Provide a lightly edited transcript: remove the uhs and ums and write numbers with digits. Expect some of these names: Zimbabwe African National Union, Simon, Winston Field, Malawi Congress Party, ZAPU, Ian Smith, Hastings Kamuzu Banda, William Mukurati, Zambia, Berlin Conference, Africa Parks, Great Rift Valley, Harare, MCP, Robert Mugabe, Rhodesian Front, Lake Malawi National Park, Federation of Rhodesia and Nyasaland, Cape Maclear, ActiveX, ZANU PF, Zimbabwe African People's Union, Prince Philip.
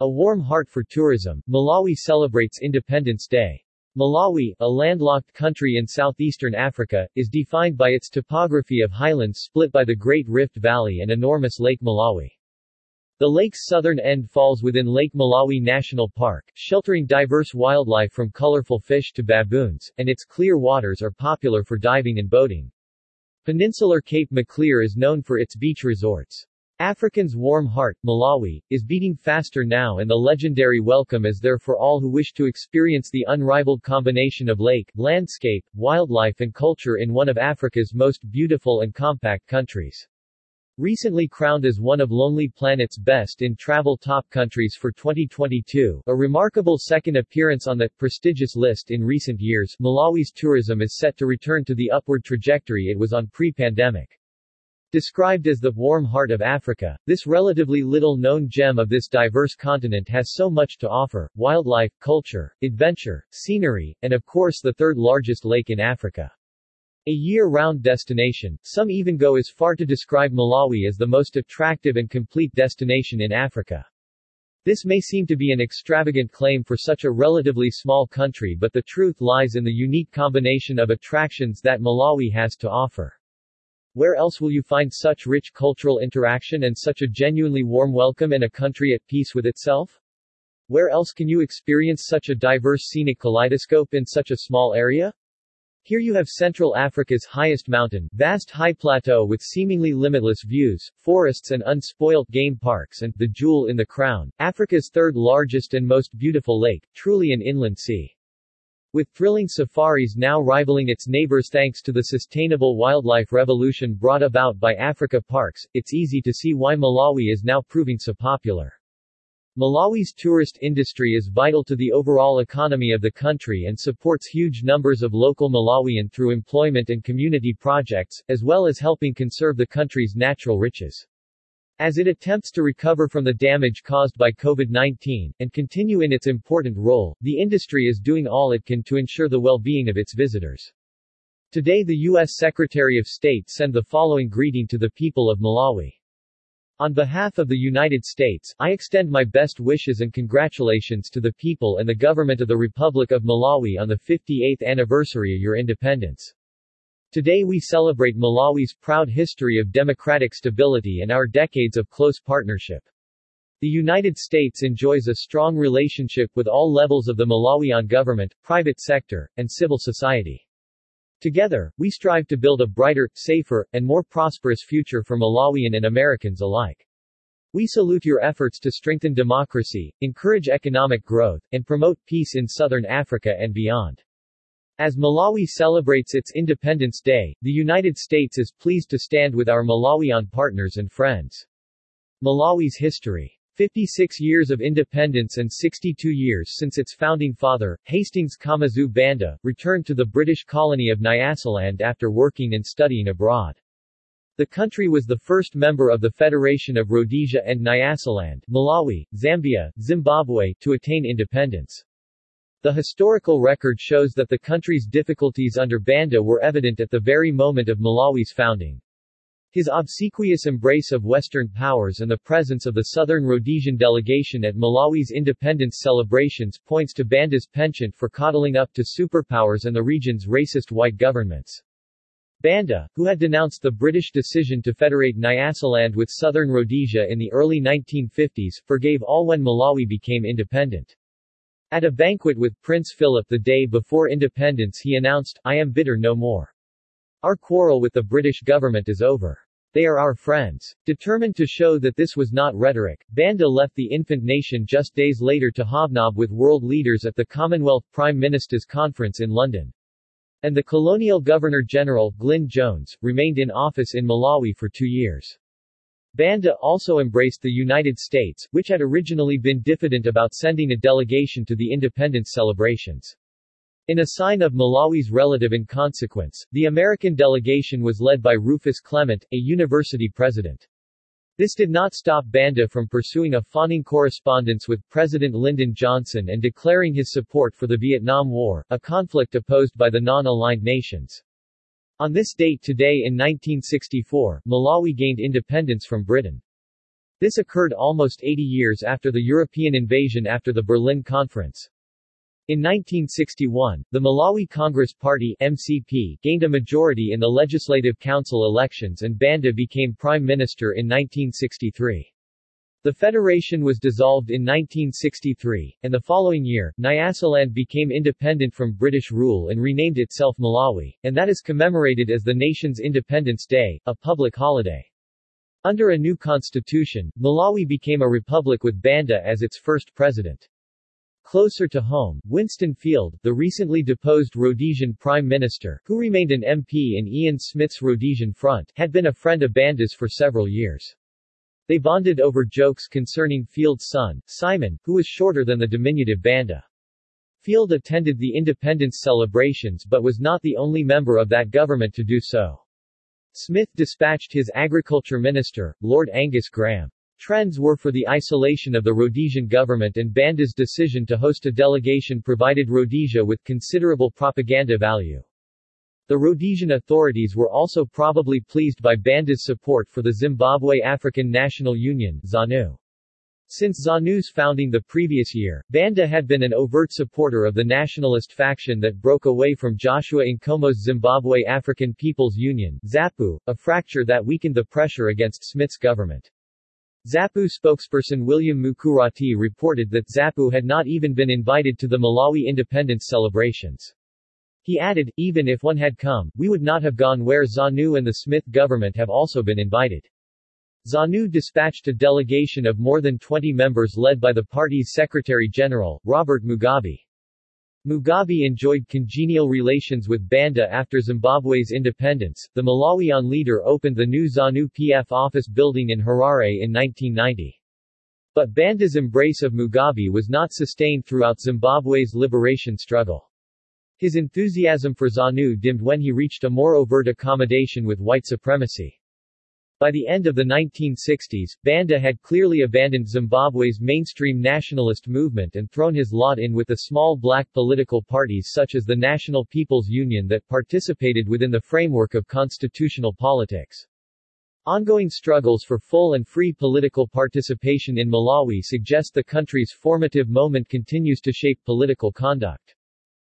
A warm heart for tourism, Malawi celebrates Independence Day. Malawi, a landlocked country in southeastern Africa, is defined by its topography of highlands split by the Great Rift Valley and enormous Lake Malawi. The lake's southern end falls within Lake Malawi National Park, sheltering diverse wildlife from colorful fish to baboons, and its clear waters are popular for diving and boating. Peninsular Cape Maclear is known for its beach resorts. Africans' warm heart, Malawi, is beating faster now, and the legendary welcome is there for all who wish to experience the unrivaled combination of lake, landscape, wildlife and culture in one of Africa's most beautiful and compact countries. Recently crowned as one of Lonely Planet's Best in Travel Top Countries for 2022, a remarkable second appearance on that prestigious list in recent years, Malawi's tourism is set to return to the upward trajectory it was on pre-pandemic. Described as the warm heart of Africa, this relatively little-known gem of this diverse continent has so much to offer: wildlife, culture, adventure, scenery, and of course the third-largest lake in Africa. A year-round destination, some even go as far to describe Malawi as the most attractive and complete destination in Africa. This may seem to be an extravagant claim for such a relatively small country, but the truth lies in the unique combination of attractions that Malawi has to offer. Where else will you find such rich cultural interaction and such a genuinely warm welcome in a country at peace with itself? Where else can you experience such a diverse scenic kaleidoscope in such a small area? Here you have Central Africa's highest mountain, vast high plateau with seemingly limitless views, forests and unspoilt game parks, and, the jewel in the crown, Africa's third largest and most beautiful lake, truly an inland sea. With thrilling safaris now rivaling its neighbors thanks to the sustainable wildlife revolution brought about by Africa Parks, it's easy to see why Malawi is now proving so popular. Malawi's tourist industry is vital to the overall economy of the country and supports huge numbers of local Malawian through employment and community projects, as well as helping conserve the country's natural riches. As it attempts to recover from the damage caused by COVID-19, and continue in its important role, the industry is doing all it can to ensure the well-being of its visitors. Today the U.S. Secretary of State sent the following greeting to the people of Malawi. On behalf of the United States, I extend my best wishes and congratulations to the people and the government of the Republic of Malawi on the 58th anniversary of your independence. Today we celebrate Malawi's proud history of democratic stability and our decades of close partnership. The United States enjoys a strong relationship with all levels of the Malawian government, private sector, and civil society. Together, we strive to build a brighter, safer, and more prosperous future for Malawian and Americans alike. We salute your efforts to strengthen democracy, encourage economic growth, and promote peace in southern Africa and beyond. As Malawi celebrates its Independence Day, the United States is pleased to stand with our Malawian partners and friends. Malawi's history. 56 years of independence and 62 years since its founding father, Hastings Kamuzu Banda, returned to the British colony of Nyasaland after working and studying abroad. The country was the first member of the Federation of Rhodesia and Nyasaland, Malawi, Zambia, Zimbabwe, to attain independence. The historical record shows that the country's difficulties under Banda were evident at the very moment of Malawi's founding. His obsequious embrace of Western powers and the presence of the Southern Rhodesian delegation at Malawi's independence celebrations points to Banda's penchant for coddling up to superpowers and the region's racist white governments. Banda, who had denounced the British decision to federate Nyasaland with Southern Rhodesia in the early 1950s, forgave all when Malawi became independent. At a banquet with Prince Philip the day before independence he announced, "I am bitter no more. Our quarrel with the British government is over. They are our friends." Determined to show that this was not rhetoric, Banda left the infant nation just days later to hobnob with world leaders at the Commonwealth Prime Minister's Conference in London. And the colonial Governor-General, Glyn Jones, remained in office in Malawi for 2 years. Banda also embraced the United States, which had originally been diffident about sending a delegation to the independence celebrations. In a sign of Malawi's relative inconsequence, the American delegation was led by Rufus Clement, a university president. This did not stop Banda from pursuing a fawning correspondence with President Lyndon Johnson and declaring his support for the Vietnam War, a conflict opposed by the non-aligned nations. On this date today in 1964, Malawi gained independence from Britain. This occurred almost 80 years after the European invasion after the Berlin Conference. In 1961, the Malawi Congress Party (MCP) gained a majority in the Legislative Council elections and Banda became Prime Minister in 1963. The federation was dissolved in 1963, and the following year, Nyasaland became independent from British rule and renamed itself Malawi, and that is commemorated as the nation's Independence Day, a public holiday. Under a new constitution, Malawi became a republic with Banda as its first president. Closer to home, Winston Field, the recently deposed Rhodesian Prime Minister, who remained an MP in Ian Smith's Rhodesian Front, had been a friend of Banda's for several years. They bonded over jokes concerning Field's son, Simon, who was shorter than the diminutive Banda. Field attended the independence celebrations but was not the only member of that government to do so. Smith dispatched his agriculture minister, Lord Angus Graham. Trends were for the isolation of the Rhodesian government, and Banda's decision to host a delegation provided Rhodesia with considerable propaganda value. The Rhodesian authorities were also probably pleased by Banda's support for the Zimbabwe African National Union (ZANU). Since ZANU's founding the previous year, Banda had been an overt supporter of the nationalist faction that broke away from Joshua Nkomo's Zimbabwe African People's Union (ZAPU), a fracture that weakened the pressure against Smith's government. ZAPU spokesperson William Mukurati reported that ZAPU had not even been invited to the Malawi independence celebrations. He added, "Even if one had come, we would not have gone where ZANU and the Smith government have also been invited." ZANU dispatched a delegation of more than 20 members led by the party's Secretary-General, Robert Mugabe. Mugabe enjoyed congenial relations with Banda after Zimbabwe's independence. The Malawian leader opened the new ZANU PF office building in Harare in 1990. But Banda's embrace of Mugabe was not sustained throughout Zimbabwe's liberation struggle. His enthusiasm for ZANU dimmed when he reached a more overt accommodation with white supremacy. By the end of the 1960s, Banda had clearly abandoned Zimbabwe's mainstream nationalist movement and thrown his lot in with the small black political parties such as the National People's Union that participated within the framework of constitutional politics. Ongoing struggles for full and free political participation in Malawi suggest the country's formative moment continues to shape political conduct.